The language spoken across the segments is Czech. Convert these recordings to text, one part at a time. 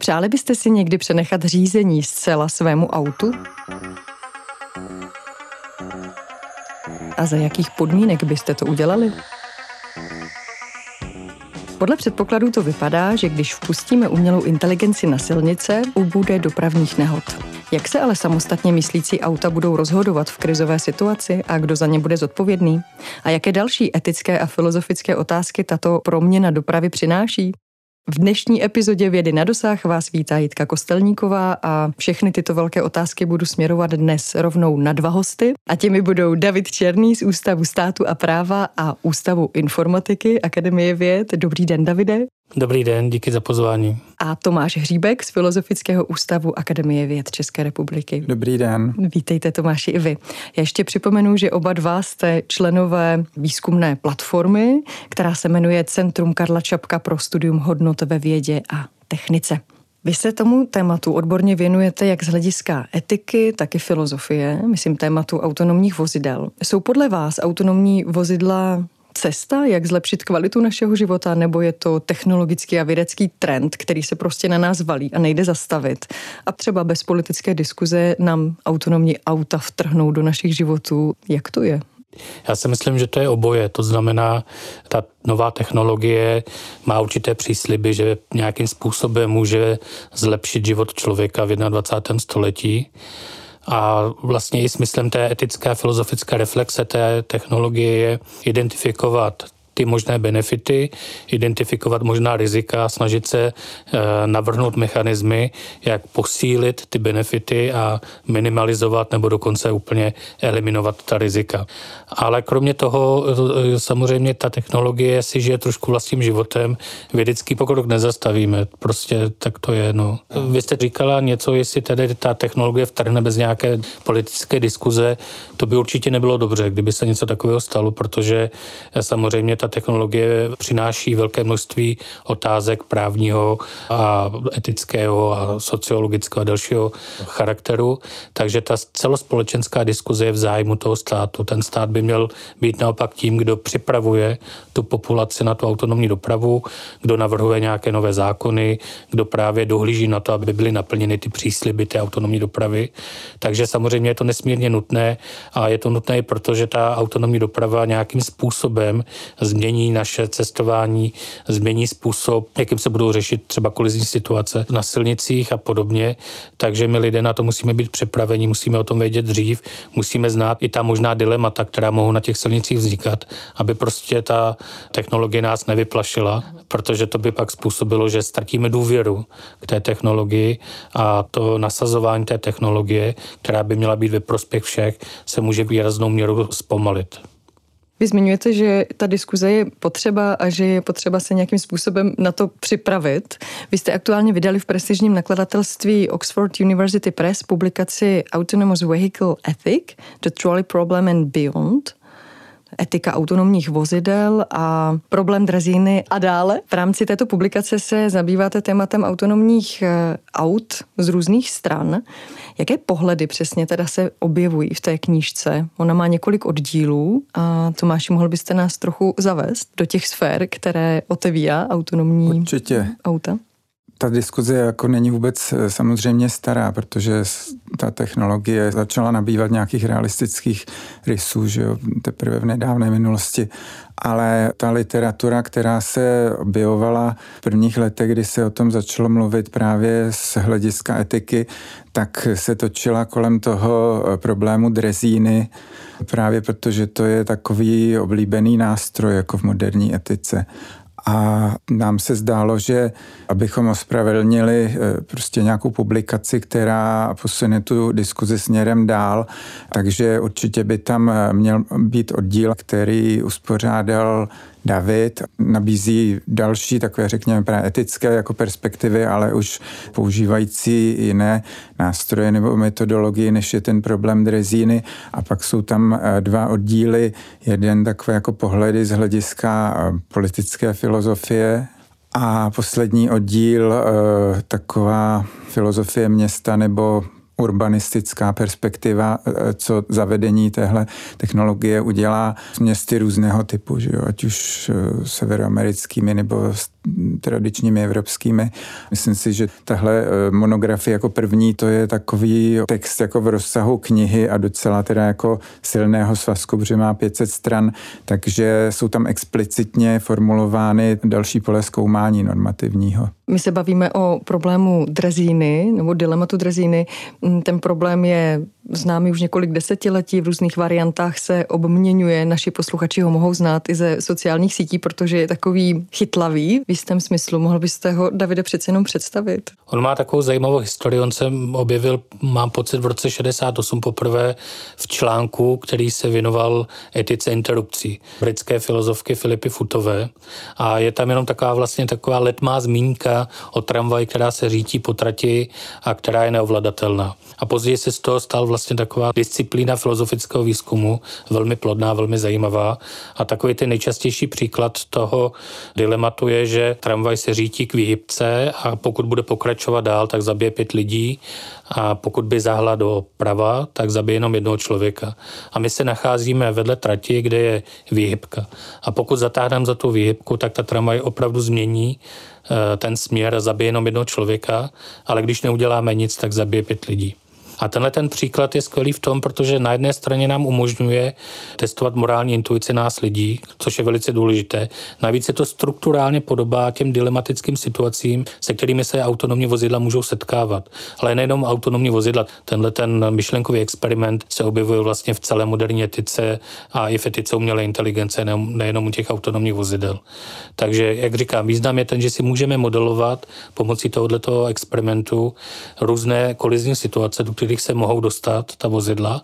Přáli byste si někdy přenechat řízení zcela svému autu? A za jakých podmínek byste to udělali? Podle předpokladů to vypadá, že když vpustíme umělou inteligenci na silnice, ubude dopravních nehod. Jak se ale samostatně myslící auta budou rozhodovat v krizové situaci a kdo za ně bude zodpovědný? A jaké další etické a filozofické otázky tato proměna dopravy přináší? V dnešní epizodě Vědy na dosah vás vítá Jitka Kostelníková a všechny tyto velké otázky budu směrovat dnes rovnou na dva hosty. A těmi budou David Černý z Ústavu státu a práva a Ústavu informatiky Akademie věd. Dobrý den, Davide. Dobrý den, díky za pozvání. A Tomáš Hříbek z Filozofického ústavu Akademie věd České republiky. Dobrý den. Vítejte, Tomáši, i vy. Já ještě připomenu, že oba dva jste členové výzkumné platformy, která se jmenuje Centrum Karla Čapka pro studium hodnot ve vědě a technice. Vy se tomu tématu odborně věnujete jak z hlediska etiky, tak i filozofie, myslím tématu autonomních vozidel. Jsou podle vás autonomní vozidla cesta, jak zlepšit kvalitu našeho života, nebo je to technologický a vědecký trend, který se prostě na nás valí a nejde zastavit? A třeba bez politické diskuze nám autonomní auta vtrhnou do našich životů. Jak to je? Já si myslím, že to je oboje. To znamená, ta nová technologie má určité přísliby, že nějakým způsobem může zlepšit život člověka v 21. století. A vlastně i smyslem té etické a filozofické reflexe té technologie je identifikovat ty možné benefity, identifikovat možná rizika, snažit se navrhnout mechanismy, jak posílit ty benefity a minimalizovat nebo dokonce úplně eliminovat ta rizika. Ale kromě toho samozřejmě ta technologie si žije trošku vlastním životem, vědecký pokrok nezastavíme, prostě tak to je. No. Vy jste říkala něco, jestli tedy ta technologie vtrhne bez nějaké politické diskuze, to by určitě nebylo dobře, kdyby se něco takového stalo, protože samozřejmě ta technologie přináší velké množství otázek právního a etického a sociologického a dalšího charakteru, takže ta celospolečenská diskuze je v zájmu toho státu. Ten stát by měl být naopak tím, kdo připravuje tu populaci na tu autonomní dopravu, kdo navrhuje nějaké nové zákony, kdo právě dohlíží na to, aby byly naplněny ty přísliby té autonomní dopravy. Takže samozřejmě je to nesmírně nutné a je to nutné i proto, že ta autonomní doprava nějakým způsobem změní naše cestování, změní způsob, jakým se budou řešit třeba kolizní situace na silnicích a podobně. Takže my lidé na to musíme být připraveni, musíme o tom vědět dřív, musíme znát i ta možná dilemata, která mohou na těch silnicích vznikat, aby prostě ta technologie nás nevyplašila, protože to by pak způsobilo, že ztratíme důvěru k té technologii a to nasazování té technologie, která by měla být ve prospěch všech, se může výraznou měrou zpomalit. Vy zmiňujete, že ta diskuze je potřeba a že je potřeba se nějakým způsobem na to připravit. Vy jste aktuálně vydali v prestižním nakladatelství Oxford University Press publikaci Autonomous Vehicle Ethic, The Trolley Problem and Beyond, etika autonomních vozidel a problém drazíny a dále. V rámci této publikace se zabýváte tématem autonomních aut z různých stran. Jaké pohledy přesně teda se objevují v té knížce? Ona má několik oddílů a Tomáši, mohl byste nás trochu zavést do těch sfér, které otevírá autonomní auta? Ta diskuze jako není vůbec samozřejmě stará, protože ta technologie začala nabývat nějakých realistických rysů, že jo, teprve v nedávné minulosti. Ale ta literatura, která se objevovala v prvních letech, kdy se o tom začalo mluvit právě z hlediska etiky, tak se točila kolem toho problému drezíny, právě protože to je takový oblíbený nástroj jako v moderní etice. A nám se zdálo, že abychom ospravedlnili prostě nějakou publikaci, která posune tu diskuzi směrem dál, takže určitě by tam měl být oddíl, který uspořádal David, nabízí další takové, řekněme, právě etické jako perspektivy, ale už používající jiné nástroje nebo metodologii, než je ten problém drezíny. A pak jsou tam dva oddíly, jeden takové jako pohledy z hlediska politické filozofie a poslední oddíl taková filozofie města nebo urbanistická perspektiva, co zavedení téhle technologie udělá s městy různého typu, že jo? Ať už severoamerickými nebo tradičními evropskými. Myslím si, že tahle monografie jako první, to je takový text jako v rozsahu knihy a docela teda jako silného svazku, protože má 500 stran, takže jsou tam explicitně formulovány další pole zkoumání normativního. My se bavíme o problému Drezíny, nebo dilematu Drezíny. Ten problém je známý už několik desetiletí, v různých variantách se obměňuje. Naši posluchači ho mohou znát i ze sociálních sítí, protože je takový chytlavý v jistém smyslu. Mohl byste ho, Davide, přece jenom představit? On má takovou zajímavou historii. On se objevil, mám pocit, v roce 68 poprvé v článku, který se věnoval etice interrupcí britské filozofky Filipy Footové. A je tam jenom taková letmá zmínka o tramvaji, která se řítí po trati a která je neovladatelná. A později se z toho stal vlastně taková disciplína filozofického výzkumu, velmi plodná, velmi zajímavá. A takový ten nejčastější příklad toho dilematu je, že tramvaj se řítí k výhybce a pokud bude pokračovat dál, tak zabije 5 lidí a pokud by zahnula doprava, tak zabije jenom jednoho člověka. A my se nacházíme vedle trati, kde je výhybka. A pokud zatáhneme za tu výhybku, tak ta tramvaj opravdu změní ten směr a zabije jenom jednoho člověka, ale když neuděláme nic, tak zabije 5 lidí. A tenhle ten příklad je skvělý v tom, protože na jedné straně nám umožňuje testovat morální intuici nás lidí, což je velice důležité. Navíc se to strukturálně podobá těm dilematickým situacím, se kterými se autonomní vozidla můžou setkávat. Ale nejenom autonomní vozidla. Tenhle ten myšlenkový experiment se objevuje vlastně v celé moderní etice a i v etice umělé inteligence, nejenom u těch autonomních vozidel. Takže, jak říkám, význam je ten, že si můžeme modelovat pomocí tohoto experimentu různé kolizní situace, do kterých se mohou dostat ta vozidla.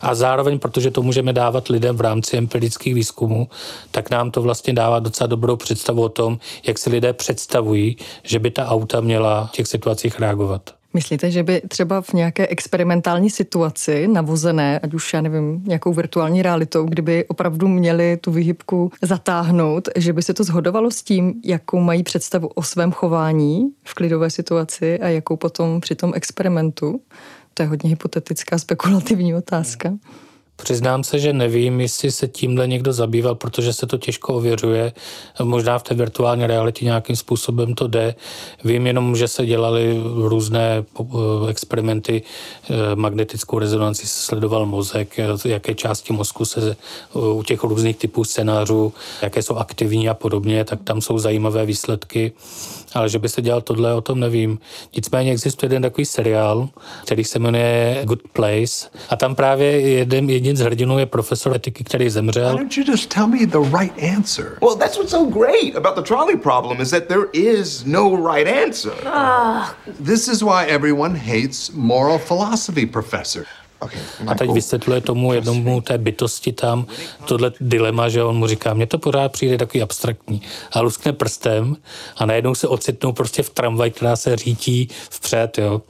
A zároveň, protože to můžeme dávat lidem v rámci empirických výzkumů, tak nám to vlastně dává docela dobrou představu o tom, jak si lidé představují, že by ta auta měla v těch situacích reagovat. Myslíte, že by třeba v nějaké experimentální situaci navozené, ať už, já nevím, nějakou virtuální realitou, kdyby opravdu měli tu výhybku zatáhnout, že by se to shodovalo s tím, jakou mají představu o svém chování v klidové situaci a jakou potom při tom experimentu? To je hodně hypotetická, spekulativní otázka. Přiznám se, že nevím, jestli se tímhle někdo zabýval, protože se to těžko ověřuje. Možná v té virtuální realitě nějakým způsobem to jde. Vím jenom, že se dělaly různé experimenty, magnetickou rezonanci se sledoval mozek, jaké části mozku se u těch různých typů scénářů, jaké jsou aktivní a podobně, tak tam jsou zajímavé výsledky. Ale že by se dělal tohle, o tom nevím. Nicméně existuje jeden takový seriál, který se jmenuje Good Place a tam právě jeden z hrdinů je profesor etiky, který zemřel. Why don't you just tell me the right answer? Well, that's what's so great about the trolley problem is that there is no right answer. This is why everyone hates moral philosophy, professor. Okay, a teď vysvětluje tomu jednomu té bytosti tam tohle dilema, že on mu říká, mně to pořád přijde takový abstraktní. A luskne prstem a najednou se ocitnou prostě v tramvaji, která se řítí vpřed, jo.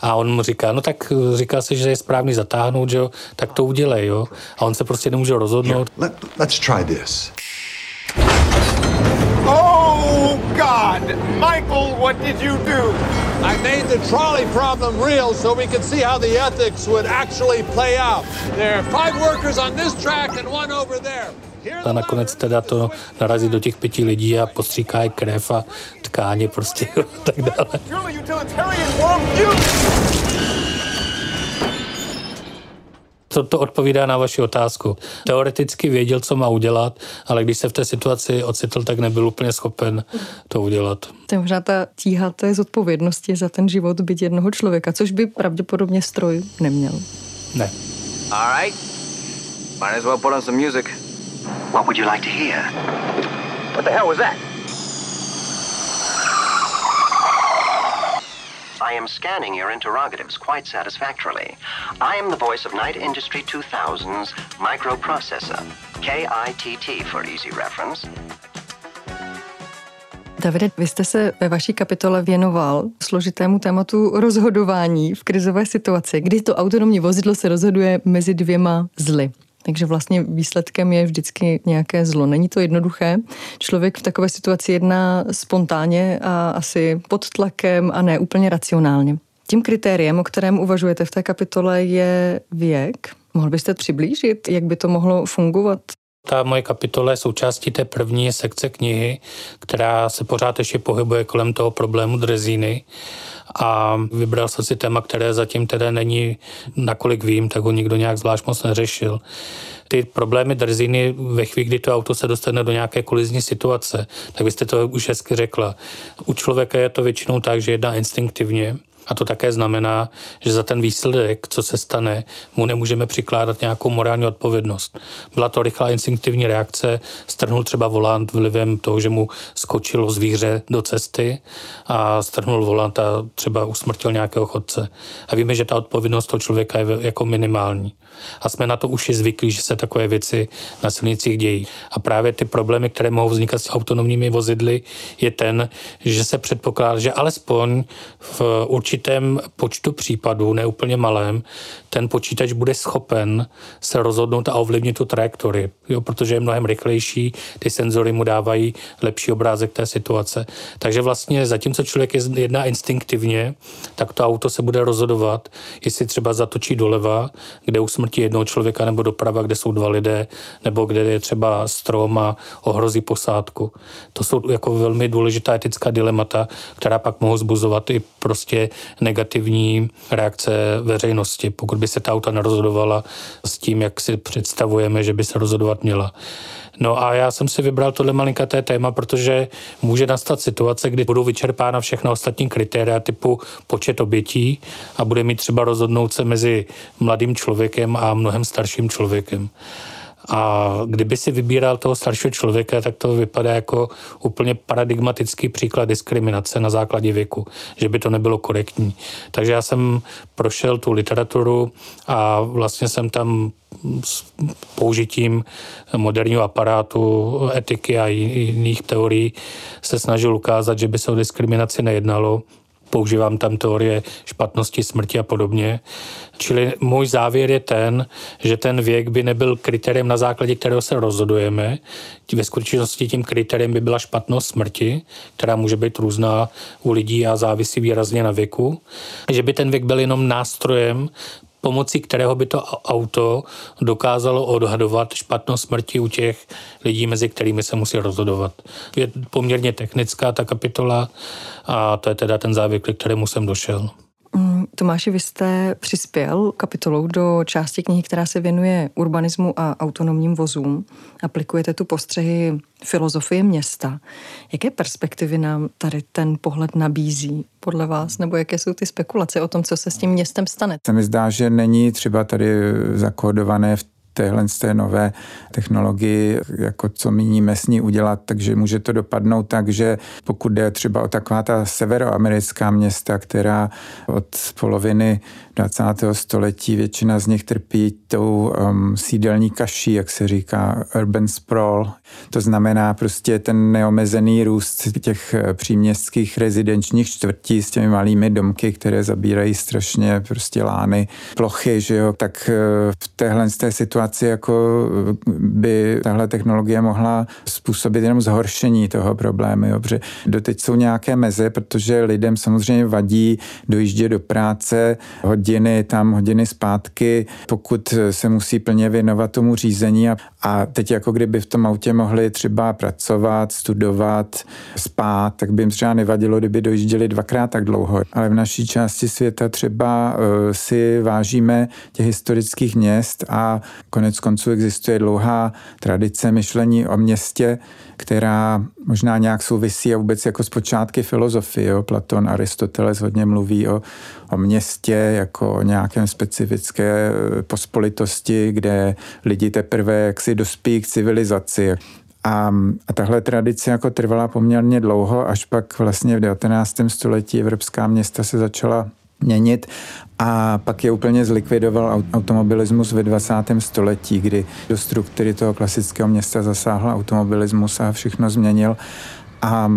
A on mu říká, no tak říká si, že je správný zatáhnout, že jo, tak to udělej, jo. A on se prostě nemůže rozhodnout. Let's try this. Oh God, Michael, what did you do? I made the trolley problem real so we could see how the ethics would actually play out. There are 5 workers on this track and 1 over there. A nakonec teda to narazí do těch 5 lidí a postříká je krev a tkáně prostě a tak dále. To odpovídá na vaši otázku. Teoreticky věděl, co má udělat, ale když se v té situaci ocitl, tak nebyl úplně schopen to udělat. To je možná ta tíha té zodpovědnosti za ten život byť jednoho člověka, což by pravděpodobně stroj neměl. Ne. All right. Might as well put on some music. What would you like to hear? What the hell was that? I am scanning your interrogatives quite satisfactorily. I am the voice of Knight Industry 2000's microprocessor, K-I-T-T for easy reference. Davide, vy jste se ve vaší kapitole věnoval složitému tématu rozhodování v krizové situaci, kdy to autonomní vozidlo se rozhoduje mezi 2 zly. Takže vlastně výsledkem je vždycky nějaké zlo. Není to jednoduché. Člověk v takové situaci jedná spontánně a asi pod tlakem a ne úplně racionálně. Tím kritériem, o kterém uvažujete v té kapitole, je věk. Mohl byste přiblížit, jak by to mohlo fungovat? Ta moje kapitola je součástí té první sekce knihy, která se pořád ještě pohybuje kolem toho problému drezíny. A vybral jsem si téma, které zatím teda není, nakolik vím, tak ho nikdo nějak zvlášť moc neřešil. Ty problémy drezíny ve chvíli, kdy to auto se dostane do nějaké kolizní situace, tak byste to už hezky řekla. U člověka je to většinou tak, že jedná instinktivně. A to také znamená, že za ten výsledek, co se stane, mu nemůžeme přikládat nějakou morální odpovědnost. Byla to rychlá instinktivní reakce, strhnul třeba volant vlivem toho, že mu skočilo zvíře do cesty a strhnul volant a třeba usmrtil nějakého chodce. A víme, že ta odpovědnost toho člověka je jako minimální. A jsme na to už i zvyklí, že se takové věci na silnicích dějí. A právě ty problémy, které mohou vznikat s autonomními vozidly, je ten, že se předpokládá, že alespoň v určitém počtu případů, ne úplně malém, ten počítač bude schopen se rozhodnout a ovlivnit tu trajektorii, protože je mnohem rychlejší, ty senzory mu dávají lepší obrázek té situace. Takže vlastně zatímco člověk jedná instinktivně, tak to auto se bude rozhodovat, jestli třeba zatočí doleva, kde usmrtí jednoho člověka, nebo doprava, kde jsou dva lidé, nebo kde je třeba strom a ohrozí posádku. To jsou jako velmi důležitá etická dilemata, která pak mohou zbuzovat i prostě negativní reakce veřejnosti, pokud by se ta auta nerozhodovala s tím, jak si představujeme, že by se rozhodovat měla. No a já jsem si vybral tohle malinkaté téma, protože může nastat situace, kdy budou vyčerpána všechna ostatní kritéria typu počet obětí a bude mít třeba rozhodnout se mezi mladým člověkem a mnohem starším člověkem. A kdyby si vybíral toho staršího člověka, tak to vypadá jako úplně paradigmatický příklad diskriminace na základě věku, že by to nebylo korektní. Takže já jsem prošel tu literaturu a vlastně jsem tam s použitím moderního aparátu, etiky a jiných teorií se snažil ukázat, že by se o diskriminaci nejednalo. Používám tam teorie špatnosti, smrti a podobně. Čili můj závěr je ten, že ten věk by nebyl kritériem, na základě kterého se rozhodujeme. Ve skutečnosti tím kritériem by byla špatnost smrti, která může být různá u lidí a závisí výrazně na věku. Že by ten věk byl jenom nástrojem, pomocí kterého by to auto dokázalo odhadovat špatnost smrti u těch lidí, mezi kterými se musí rozhodovat. Je poměrně technická ta kapitola a to je teda ten závěr, k kterému jsem došel. Tomáši, vy jste přispěl kapitolou do části knihy, která se věnuje urbanismu a autonomním vozům. Aplikujete tu postřehy filozofie města. Jaké perspektivy nám tady ten pohled nabízí podle vás, nebo jaké jsou ty spekulace o tom, co se s tím městem stane? Se mi zdá, že není třeba tady zakódované v téhle z té nové technologii, jako co míníme s ní udělat, takže může to dopadnout tak, že pokud jde třeba o taková ta severoamerická města, která od poloviny 20. století většina z nich trpí tou sídelní kaší, jak se říká, urban sprawl. To znamená prostě ten neomezený růst těch příměstských rezidenčních čtvrtí s těmi malými domky, které zabírají strašně prostě lány, plochy, že jo, tak v téhle z té situaci jako by tahle technologie mohla způsobit jenom zhoršení toho problému. Jo? Protože doteď jsou nějaké meze, protože lidem samozřejmě vadí dojíždět do práce hodiny tam, hodiny zpátky, pokud se musí plně věnovat tomu řízení a teď jako kdyby v tom autě mohli třeba pracovat, studovat, spát, tak by jim třeba nevadilo, kdyby dojížděli dvakrát tak dlouho. Ale v naší části světa třeba si vážíme těch historických měst a koneckonců existuje dlouhá tradice myšlení o městě, která možná nějak souvisí a vůbec jako z počátky filozofie. Jo? Platón, Aristoteles hodně mluví o městě jako o nějakém specifické pospolitosti, kde lidi teprve jaksi dospí k civilizaci. A tahle tradice jako trvala poměrně dlouho, až pak vlastně v 19. století evropská města se začala měnit a pak je úplně zlikvidoval automobilismus ve 20. století, kdy do struktury toho klasického města zasáhl automobilismus a všechno změnil. A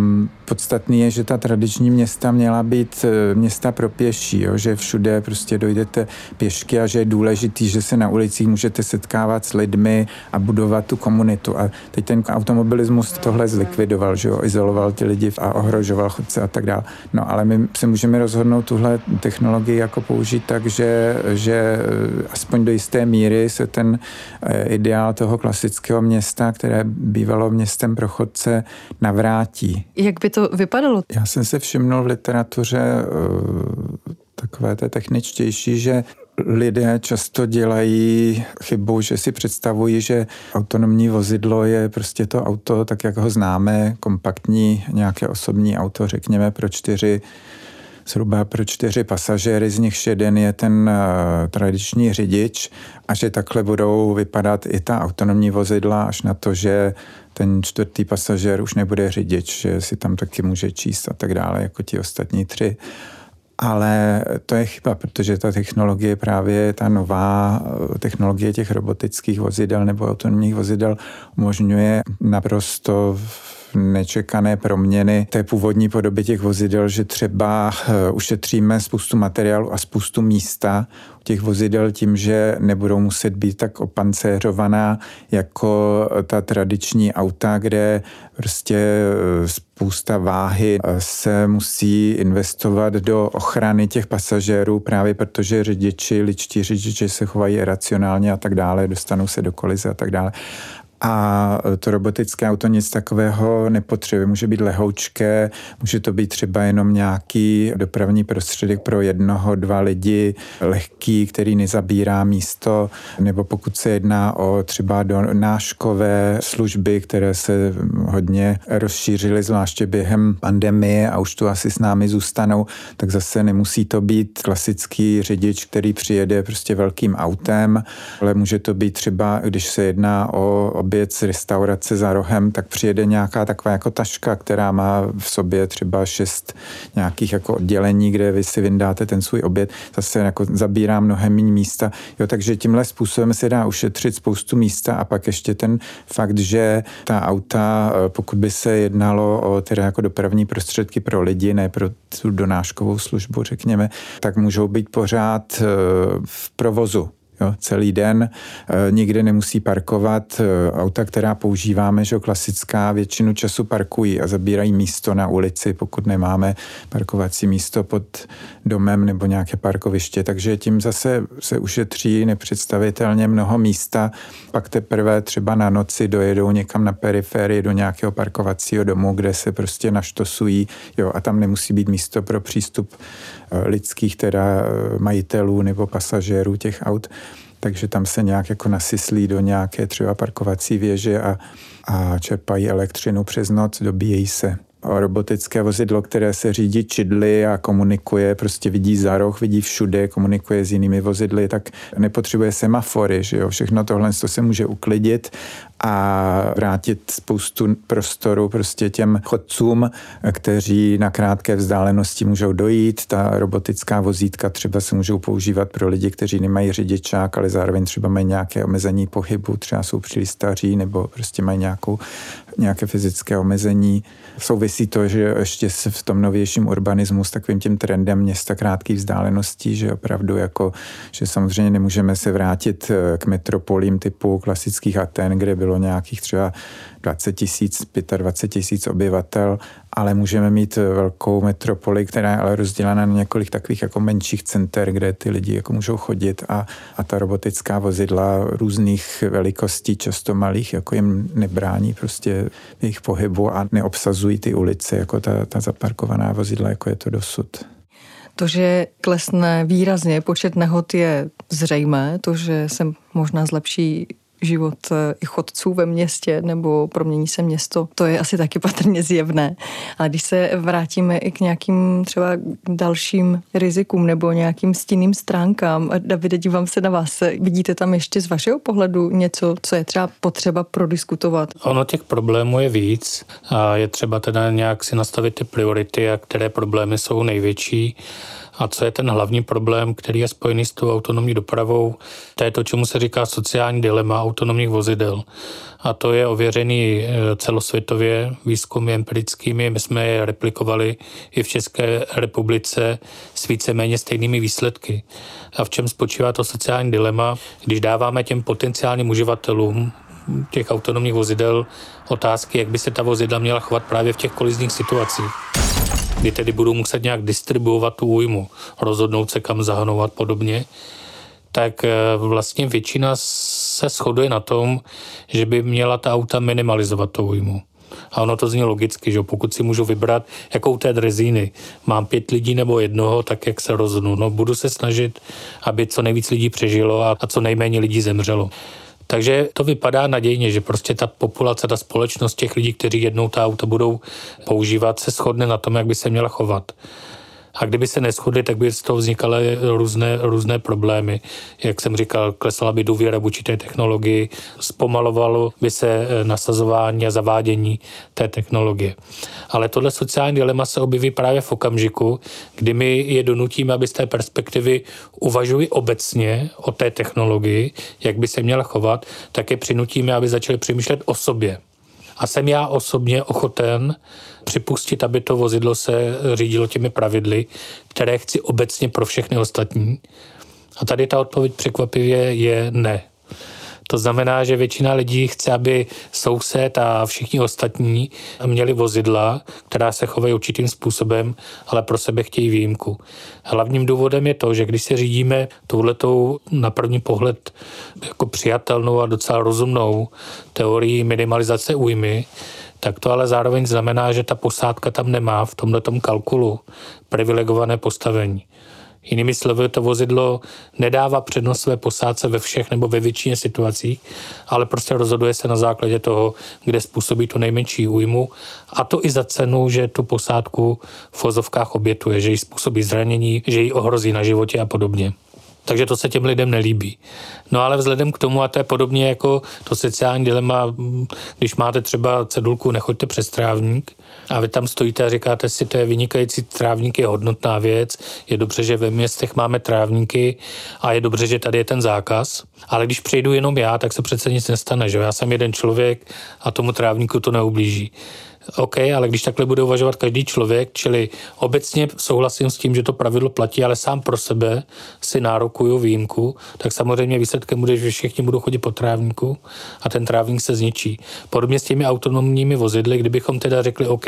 podstatný je, že ta tradiční města měla být města pro pěší, jo? Že všude prostě dojdete pěšky a že je důležitý, že se na ulicích můžete setkávat s lidmi a budovat tu komunitu. A teď ten automobilismus tohle zlikvidoval, že jo? Izoloval ty lidi a ohrožoval chodce a tak dále. No ale my se můžeme rozhodnout tuhle technologii jako použít tak, že aspoň do jisté míry se ten ideál toho klasického města, které bývalo městem pro chodce, navrátí. Jak by to vypadalo? Já jsem se všimnul v literatuře takové té techničtější, že lidé často dělají chybu, že si představují, že autonomní vozidlo je prostě to auto, tak jak ho známe, kompaktní, nějaké osobní auto, řekněme zhruba pro čtyři pasažéry, z nichž jeden je ten tradiční řidič, a že takhle budou vypadat i ta autonomní vozidla, až na to, že ten čtvrtý pasažér už nebude řidič, že si tam taky může číst a tak dále, jako ti ostatní tři. Ale to je chyba, protože ta technologie, právě ta nová technologie těch robotických vozidel nebo autonomních vozidel, umožňuje naprosto nečekané proměny té původní podoby těch vozidel, že třeba ušetříme spoustu materiálu a spoustu místa u těch vozidel tím, že nebudou muset být tak opancéřovaná jako ta tradiční auta, kde prostě spousta váhy se musí investovat do ochrany těch pasažérů, právě protože lidští řidiči se chovají iracionálně a tak dále, dostanou se do kolize a tak dále. A to robotické auto nic takového nepotřebuje. Může být lehoučké, může to být třeba jenom nějaký dopravní prostředek pro jednoho, dva lidi, lehký, který nezabírá místo, nebo pokud se jedná o třeba donáškové služby, které se hodně rozšířily, zvláště během pandemie, a už tu asi s námi zůstanou, tak zase nemusí to být klasický řidič, který přijede prostě velkým autem, ale může to být třeba, když se jedná o oběd z restaurace za rohem, tak přijede nějaká taková jako taška, která má v sobě třeba 6 nějakých jako oddělení, kde vy si vyndáte ten svůj oběd, zase jako zabírá mnohem méně místa. Jo, takže tímhle způsobem se dá ušetřit spoustu místa, a pak ještě ten fakt, že ta auta, pokud by se jednalo o teda jako dopravní prostředky pro lidi, ne pro tu donáškovou službu, řekněme, tak můžou být pořád v provozu. Jo, celý den, nikde nemusí parkovat. Auta, která používáme, že klasická, většinu času parkují a zabírají místo na ulici, pokud nemáme parkovací místo pod domem nebo nějaké parkoviště. Takže tím zase se ušetří nepředstavitelně mnoho místa. Pak teprve třeba na noci dojedou někam na periferii do nějakého parkovacího domu, kde se prostě naštosují, jo, a tam nemusí být místo pro přístup lidských teda majitelů nebo pasažérů těch aut. Takže tam se nějak jako nasyslí do nějaké třeba parkovací věže a čerpají elektřinu přes noc, dobíjejí se. A robotické vozidlo, které se řídí čidly a komunikuje, prostě vidí za roh, vidí všude, komunikuje s jinými vozidly, tak nepotřebuje semafory, že jo? Všechno tohle se může uklidit a vrátit spoustu prostoru prostě těm chodcům, kteří na krátké vzdálenosti můžou dojít. Ta robotická vozítka třeba se můžou používat pro lidi, kteří nemají řidičák, ale zároveň třeba mají nějaké omezení pohybu, třeba jsou příliš staří nebo prostě mají nějaké fyzické omezení. Souvisí to, že ještě se v tom novějším urbanismu s takovým tím trendem města krátkých vzdáleností, že opravdu jako, že samozřejmě nemůžeme se vrátit k metropolím typu klasických Aten, kde bylo nějakých třeba 20 000, 25 000 obyvatel, ale můžeme mít velkou metropoli, která je ale rozdělena na několik takových jako menších center, kde ty lidi jako můžou chodit, a ta robotická vozidla různých velikostí, často malých, jako jim nebrání prostě jejich pohybu a neobsazují ty ulice jako ta zaparkovaná vozidla, jako je to dosud. To, že klesne výrazně počet nehod, je zřejmé, to, že se možná zlepší život i chodců ve městě nebo promění se město, to je asi taky patrně zjevné. Ale když se vrátíme i k nějakým třeba dalším rizikům nebo nějakým stinným stránkám, Davide, dívám se na vás, vidíte tam ještě z vašeho pohledu něco, co je třeba potřeba prodiskutovat? Ono těch problémů je víc a je třeba teda nějak si nastavit ty priority, a které problémy jsou největší. A co je ten hlavní problém, který je spojený s tou autonomní dopravou, to je to, čemu se říká sociální dilema autonomních vozidel. A to je ověřený celosvětově výzkumy empirickými. My jsme je replikovali i v České republice s víceméně stejnými výsledky. A v čem spočívá to sociální dilema, když dáváme těm potenciálním uživatelům těch autonomních vozidel otázky, jak by se ta vozidla měla chovat právě v těch kolizních situacích, kdy tedy budou muset nějak distribuovat tu újmu, rozhodnout se, kam zahnout a podobně, tak vlastně většina se shoduje na tom, že by měla ta auta minimalizovat tu újmu. A ono to zní logicky, že pokud si můžu vybrat, jakou té drezíny, mám 5 lidí nebo jednoho, tak jak se rozhodnu. No, budu se snažit, aby co nejvíc lidí přežilo a co nejméně lidí zemřelo. Takže to vypadá nadějně, že prostě ta populace, ta společnost těch lidí, kteří jednou ta auta budou používat, se shodne na tom, jak by se měla chovat. A kdyby se neshodli, tak by z toho vznikaly různé problémy. Jak jsem říkal, klesala by důvěra v určité technologii, zpomalovalo by se nasazování a zavádění té technologie. Ale tohle sociální dilema se objeví právě v okamžiku, kdy my je donutíme, aby z té perspektivy uvažují obecně o té technologii, jak by se měla chovat, tak je přinutíme, aby začali přemýšlet o sobě. A jsem já osobně ochoten připustit, aby to vozidlo se řídilo těmi pravidly, které chci obecně pro všechny ostatní. A tady ta odpověď překvapivě je ne. To znamená, že většina lidí chce, aby soused a všichni ostatní měli vozidla, která se chovají určitým způsobem, ale pro sebe chtějí výjimku. Hlavním důvodem je to, že když se řídíme touhletou na první pohled jako přijatelnou a docela rozumnou teorií minimalizace újmy, tak to ale zároveň znamená, že ta posádka tam nemá v tomhletom kalkulu privilegované postavení. Jinými slovy, to vozidlo nedává přednost své posádce ve všech nebo ve většině situacích, ale prostě rozhoduje se na základě toho, kde způsobí tu nejmenší újmu, a to i za cenu, že tu posádku v vozovkách obětuje, že jí způsobí zranění, že jí ohrozí na životě a podobně. Takže to se těm lidem nelíbí. No ale vzhledem k tomu, a to je podobně jako to sociální dilema, když máte třeba cedulku nechoďte přes trávník a vy tam stojíte a říkáte si, to je vynikající, trávník je hodnotná věc, je dobře, že ve městech máme trávníky a je dobře, že tady je ten zákaz. Ale když přejdu jenom já, tak se přece nic nestane, že? Já jsem jeden člověk a tomu trávníku to neublíží. OK, ale když takhle bude uvažovat každý člověk, čili obecně souhlasím s tím, že to pravidlo platí, ale sám pro sebe si nárokuju výjimku, tak samozřejmě výsledkem bude, že všichni budou chodit po trávníku a ten trávník se zničí. Podobně s těmi autonomními vozidly, kdybychom teda řekli OK,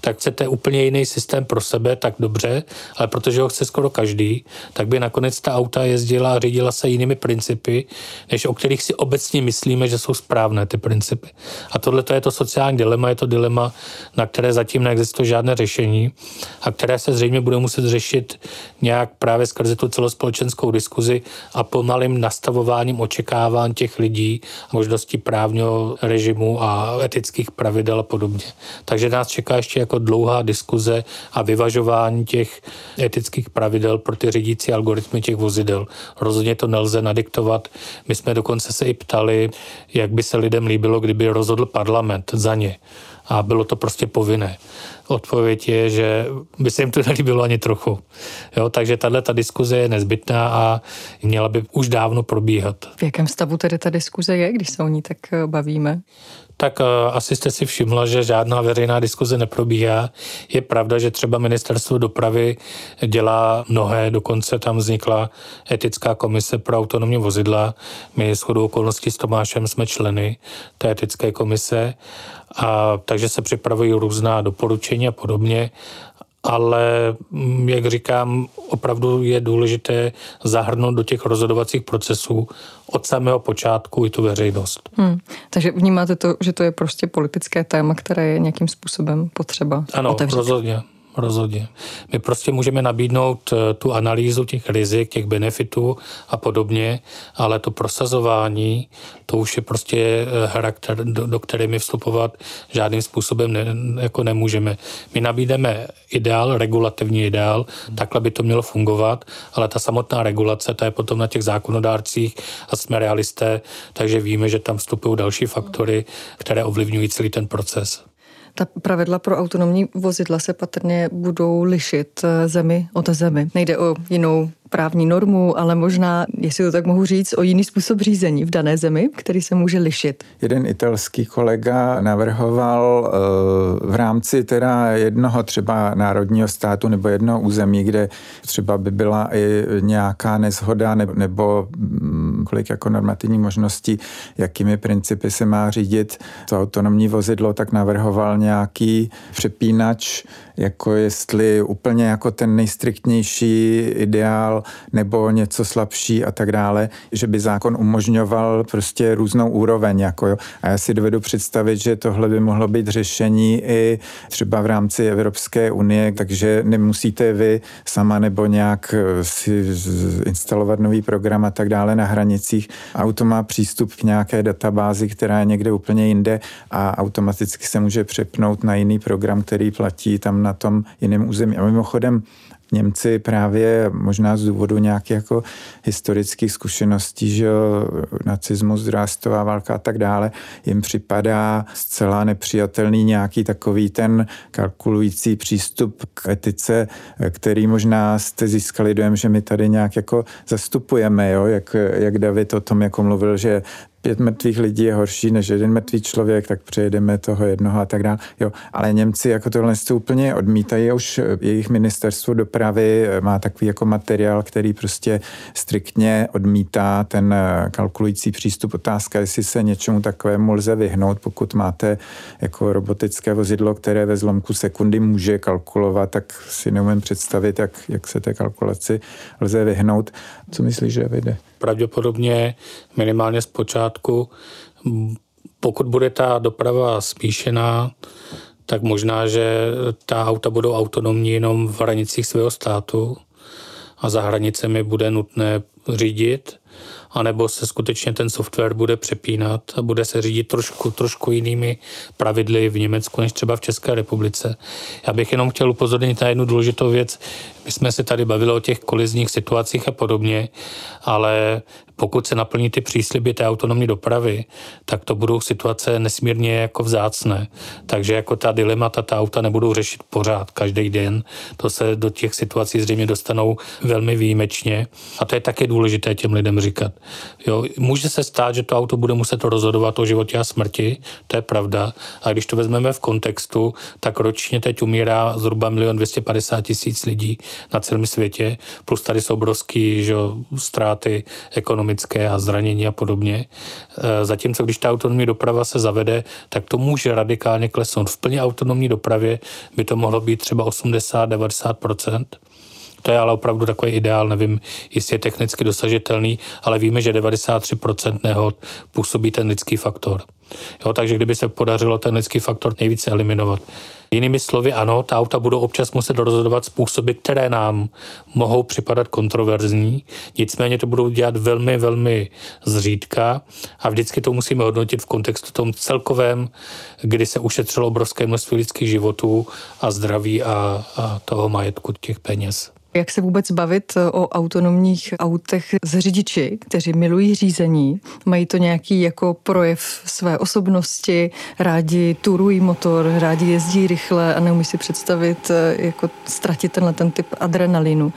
tak chcete úplně jiný systém pro sebe, tak dobře, ale protože ho chce skoro každý, tak by nakonec ta auta jezdila a řídila se jinými principy, než o kterých si obecně myslíme, že jsou správné ty principy. A tohle je to sociální dilema, je to dilema, na které zatím neexistuje žádné řešení a které se zřejmě bude muset řešit nějak právě skrze tu celospolečenskou diskuzi a pomalým nastavováním očekávání těch lidí, možností právního režimu a etických pravidel a podobně. Takže nás čeká ještě jako dlouhá diskuze a vyvažování těch etických pravidel pro ty řídící algoritmy těch vozidel. Rozhodně to nelze nadiktovat. My jsme dokonce se i ptali, jak by se lidem líbilo, kdyby rozhodl parlament za ně. A bylo to prostě povinné. Odpověď je, že by se jim to nelíbilo ani trochu. Jo, takže tato diskuze je nezbytná a měla by už dávno probíhat. V jakém stavu tedy ta diskuze je, když se o ní tak bavíme? Tak asi jste si všimla, že žádná veřejná diskuze neprobíhá. Je pravda, že třeba ministerstvo dopravy dělá mnohé, dokonce tam vznikla etická komise pro autonomní vozidla. My shodou okolností s Tomášem jsme členy té etické komise, a takže se připravují různá doporučení a podobně. Ale, jak říkám, opravdu je důležité zahrnout do těch rozhodovacích procesů od samého počátku i tu veřejnost. Takže vnímáte to, že to je prostě politické téma, které je nějakým způsobem potřeba otevřít? Ano, rozhodně. My prostě můžeme nabídnout tu analýzu těch rizik, těch benefitů a podobně, ale to prosazování, to už je prostě hra, do které my vstupovat žádným způsobem nemůžeme. My nabídeme ideál, regulativní ideál, takhle by to mělo fungovat, ale ta samotná regulace, ta je potom na těch zákonodárcích a jsme realisté, takže víme, že tam vstupují další faktory, které ovlivňují celý ten proces. Ta pravidla pro autonomní vozidla se patrně budou lišit zemi od zemi. Nejde o jinou právní normu, ale možná, jestli to tak mohu říct, o jiný způsob řízení v dané zemi, který se může lišit. Jeden italský kolega navrhoval v rámci teda jednoho třeba národního státu nebo jednoho území, kde třeba by byla i nějaká neshoda nebo kolik jako normativní možností, jakými principy se má řídit to autonomní vozidlo, tak navrhoval nějaký přepínač, jako jestli úplně jako ten nejstriktnější ideál nebo něco slabší a tak dále, že by zákon umožňoval prostě různou úroveň. Jako, a já si dovedu představit, že tohle by mohlo být řešení i třeba v rámci Evropské unie, takže nemusíte vy sama nebo nějak si instalovat nový program a tak dále na hranicích. Auto má přístup k nějaké databázi, která je někde úplně jinde a automaticky se může přepnout na jiný program, který platí tam na tom jiném území. A mimochodem Němci právě možná z důvodu nějakých jako historických zkušeností, že nacismus, drástová válka a tak dále, jim připadá zcela nepřijatelný nějaký takový ten kalkulující přístup k etice, který možná jste získali dojem, že my tady nějak jako zastupujeme, jo? Jak David o tom jako mluvil, že 5 mrtvých lidí je horší než 1 mrtvý člověk, tak přejedeme toho jednoho a tak dále. Jo, ale Němci jako tohle úplně odmítají, už jejich ministerstvo dopravy má takový jako materiál, který prostě striktně odmítá ten kalkulující přístup. Otázka, jestli se něčemu takovému lze vyhnout, pokud máte jako robotické vozidlo, které ve zlomku sekundy může kalkulovat, tak si neumím představit, jak se té kalkulaci lze vyhnout. Co myslíš, že vyjde? Pravděpodobně minimálně zpočátku, pokud bude ta doprava smíšená, tak možná, že ta auta budou autonomní jenom v hranicích svého státu a za hranicemi bude nutné řídit, anebo se skutečně ten software bude přepínat a bude se řídit trošku jinými pravidly v Německu než třeba v České republice. Já bych jenom chtěl upozornit na jednu důležitou věc. My jsme se tady bavili o těch kolizních situacích a podobně, ale pokud se naplní ty přísliby té autonomní dopravy, tak to budou situace nesmírně jako vzácné. Takže jako ta dilemata, ta auta nebudou řešit pořád, každý den. To se do těch situací zřejmě dostanou velmi výjimečně. A to je také důležité těm lidem říkat. Jo, může se stát, že to auto bude muset rozhodovat o životě a smrti, to je pravda. A když to vezmeme v kontextu, tak ročně teď umírá zhruba 1 250 000 lidí na celém světě, plus tady jsou obrovské ztráty ekonomické a zranění a podobně. Zatímco když ta autonomní doprava se zavede, tak to může radikálně klesnout. V plně autonomní dopravě by to mohlo být třeba 80-90%. To je ale opravdu takový ideál, nevím, jestli je technicky dosažitelný, ale víme, že 93% nehod působí ten lidský faktor. Jo, takže kdyby se podařilo ten lidský faktor nejvíce eliminovat. Jinými slovy, ano, ta auta budou občas muset rozhodovat způsoby, které nám mohou připadat kontroverzní, nicméně to budou dělat velmi, velmi zřídka a vždycky to musíme hodnotit v kontextu tom celkovém, kdy se ušetřilo obrovské množství lidských životů a zdraví a toho majetku těch peněz. Jak se vůbec bavit o autonomních autech s řidiči, kteří milují řízení, mají to nějaký jako projev své osobnosti, rádi turují motor, rádi jezdí rychle a neumí si představit, jako ztratit tenhle ten typ adrenalinu.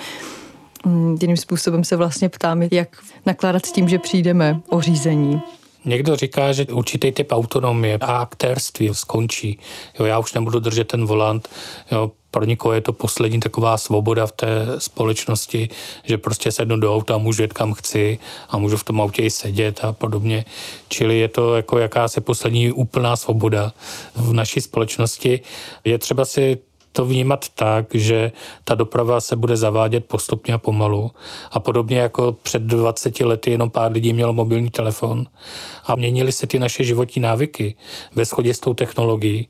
Jiným způsobem se vlastně ptám, jak nakládat s tím, že přijdeme o řízení. Někdo říká, že určitý typ autonomie a aktérství skončí. Jo, já už nebudu držet ten volant, jo. Pro někoho je to poslední taková svoboda v té společnosti, že prostě sednu do auta a můžu jet kam chci a můžu v tom autě i sedět a podobně. Čili je to jako jakási poslední úplná svoboda v naší společnosti. Je třeba si to vnímat tak, že ta doprava se bude zavádět postupně a pomalu. A podobně jako před 20 lety jenom pár lidí mělo mobilní telefon a měnily se ty naše životní návyky ve shodě s tou technologií.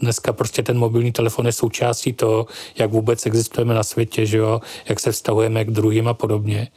Dneska prostě ten mobilní telefon je součástí toho, jak vůbec existujeme na světě, že jo? Jak se vztahujeme k druhým a podobně.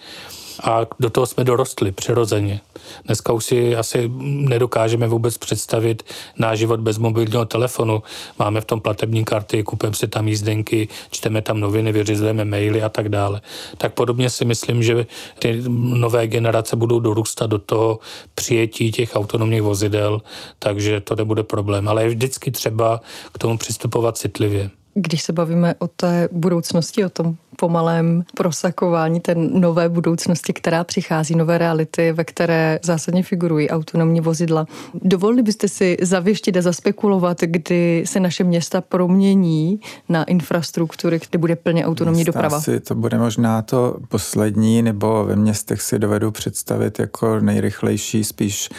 A do toho jsme dorostli přirozeně. Dneska už si asi nedokážeme vůbec představit náš život bez mobilního telefonu. Máme v tom platební karty, kupujeme si tam jízdenky, čteme tam noviny, vyřizujeme maily a tak dále. Tak podobně si myslím, že ty nové generace budou dorůstat do toho přijetí těch autonomních vozidel, takže to nebude problém. Ale je vždycky třeba k tomu přistupovat citlivě. Když se bavíme o té budoucnosti, o tom pomalém prosakování té nové budoucnosti, která přichází, nové reality, ve které zásadně figurují autonomní vozidla. Dovolili byste si zavěštit a zaspekulovat, kdy se naše města promění na infrastruktury, kde bude plně autonomní doprava? Asi to bude možná to poslední, nebo ve městech si dovedu představit jako nejrychlejší spíš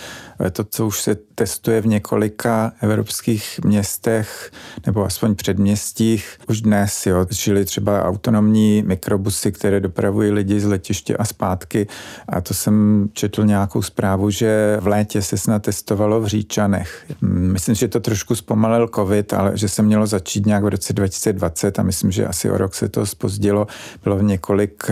to, co už se testuje v několika evropských městech, nebo aspoň předměstích. Už dnes, žili třeba autonomní mikrobusy, které dopravují lidi z letiště a zpátky. A to jsem četl nějakou zprávu, že v létě se snad testovalo v Říčanech. Myslím, že to trošku zpomalil covid, ale že se mělo začít nějak v roce 2020 a myslím, že asi o rok se to zpozdilo. Bylo v několik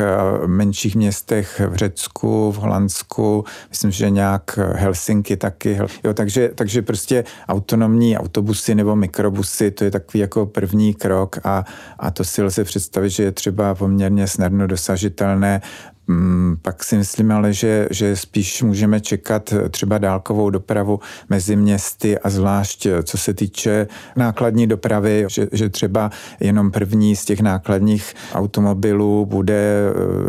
menších městech v Řecku, v Holandsku, myslím, že nějak Helsinki taky. Jo, takže prostě autonomní autobusy nebo mikrobusy, to je takový jako první krok a to si lze představit, že je třeba poměrně snadno dosažitelné. Pak si myslím ale, že spíš můžeme čekat třeba dálkovou dopravu mezi městy a zvlášť co se týče nákladní dopravy, že třeba jenom první z těch nákladních automobilů bude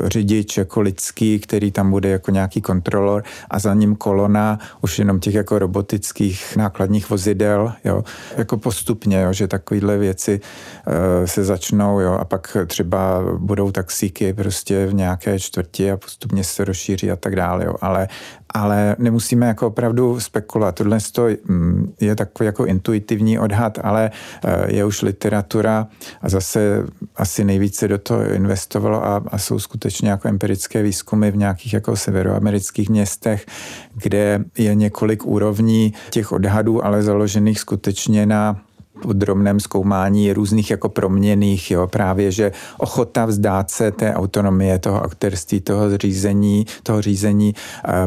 řidič jako lidský, který tam bude jako nějaký kontrolor a za ním kolona už jenom těch jako robotických nákladních vozidel, jo, jako postupně, jo, že takovýhle věci se začnou, jo, a pak třeba budou taxíky prostě v nějaké čtvrti a postupně se rozšíří a tak dále, jo. Ale nemusíme jako opravdu spekulovat. Tohle je takový jako intuitivní odhad, ale je už literatura a zase asi nejvíce do toho investovalo a jsou skutečně jako empirické výzkumy v nějakých jako severoamerických městech, kde je několik úrovní těch odhadů, ale založených skutečně na v drobném zkoumání různých jako proměnných, jo, právě, že ochota vzdát se té autonomie, toho autorství, toho řízení,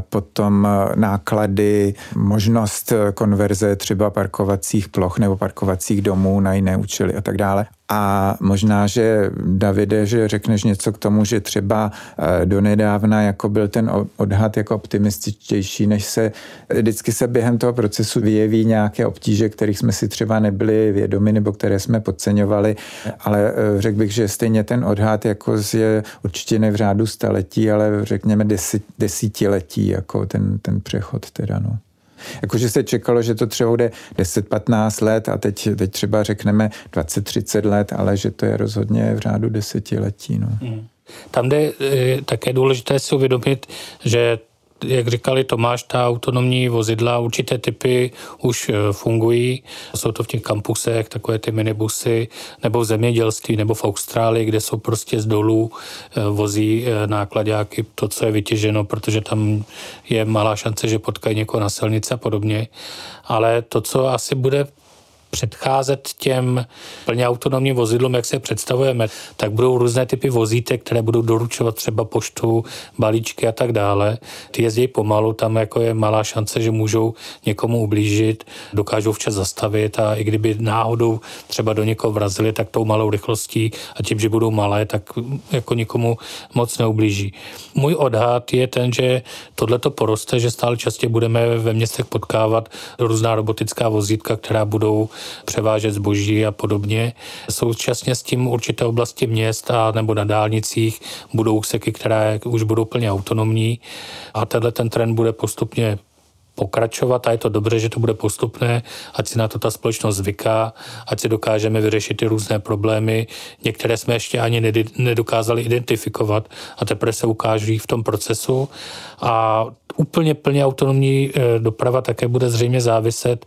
potom náklady, možnost konverze třeba parkovacích ploch nebo parkovacích domů na jiné účely a tak dále. A možná, že Davide, že řekneš něco k tomu, že třeba donedávna jako byl ten odhad jako optimističtější, než se vždycky se během toho procesu vyjeví nějaké obtíže, kterých jsme si třeba nebyli vědomi nebo které jsme podceňovali, ale řekl bych, že stejně ten odhad jako je určitě ne v řádu staletí, ale řekněme desítiletí jako ten přechod teda, no. Jakože se čekalo, že to třeba bude 10-15 let a teď třeba řekneme 20-30 let, ale že to je rozhodně v řádu desetiletí. No. Tam, kde je také důležité si uvědomit, že jak říkali Tomáš, ta autonomní vozidla, určité typy už fungují. Jsou to v těch kampusech, takové ty minibusy, nebo v zemědělství, nebo v Austrálii, kde jsou prostě z dolů vozí nákladáky, to, co je vytěženo, protože tam je malá šance, že potkají někoho na silnici a podobně. Ale to, co asi bude předcházet těm plně autonomním vozidlům, jak se představujeme, tak budou různé typy vozítek, které budou doručovat třeba poštu, balíčky a tak dále. Ty jezdí pomalu, tam jako je malá šance, že můžou někomu ublížit, dokážou včas zastavit a i kdyby náhodou třeba do někoho vrazili, tak tou malou rychlostí a tím, že budou malé, tak jako nikomu moc neublíží. Můj odhad je ten, že tohleto poroste, že stále častěji budeme ve městech potkávat různá robotická vozítka, která budou převážet zboží a podobně. Současně s tím určité oblasti měst a nebo na dálnicích budou úseky, které už budou plně autonomní a ten trend bude postupně pokračovat a je to dobře, že to bude postupné, ať si na to ta společnost zvyká, ať si dokážeme vyřešit ty různé problémy. Některé jsme ještě ani nedokázali identifikovat a teprve se ukáží v tom procesu. A úplně plně autonomní doprava také bude zřejmě záviset.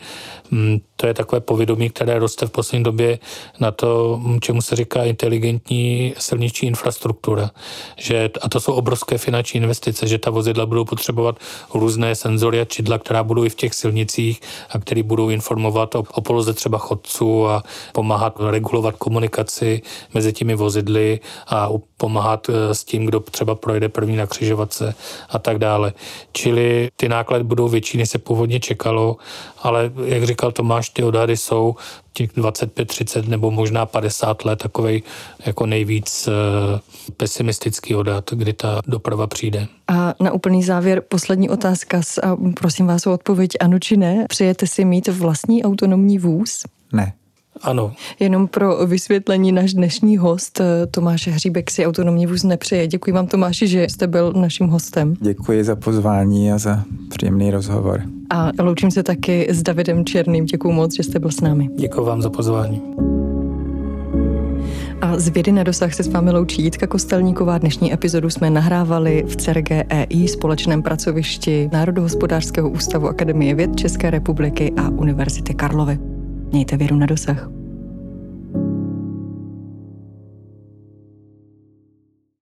To je takové povědomí, které roste v poslední době na to, čemu se říká inteligentní silniční infrastruktura. Že, a to jsou obrovské finanční investice, že ta vozidla budou potřebovat různé senzory a čidla, vozidla, která budou i v těch silnicích a které budou informovat o poloze třeba chodců a pomáhat regulovat komunikaci mezi těmi vozidly a pomáhat s tím, kdo třeba projde první na křižovatce a tak dále. Čili ty náklady budou větší, než se původně čekalo, ale jak říkal Tomáš, ty odhady jsou těch 25, 30 nebo možná 50 let, takovej jako nejvíc pesimistický odhad, kdy ta doprava přijde. A na úplný závěr poslední otázka, a prosím vás o odpověď ano či ne. Přejete si mít vlastní autonomní vůz? Ne. Ano. Jenom pro vysvětlení, náš dnešní host Tomáš Hříbek si autonomní vůz nepřeje. Děkuji vám, Tomáši, že jste byl naším hostem. Děkuji za pozvání a za příjemný rozhovor. A loučím se taky s Davidem Černým. Děkuji moc, že jste byl s námi. Děkuji vám za pozvání. A z Vědy na dosah se s vámi loučí Jitka Kostelníková. Dnešní epizodu jsme nahrávali v CERGE-EI, společném pracovišti Národohospodářského ústavu Akademie věd České republiky a Univerzity Karlovy. Mějte Vědu na dosah.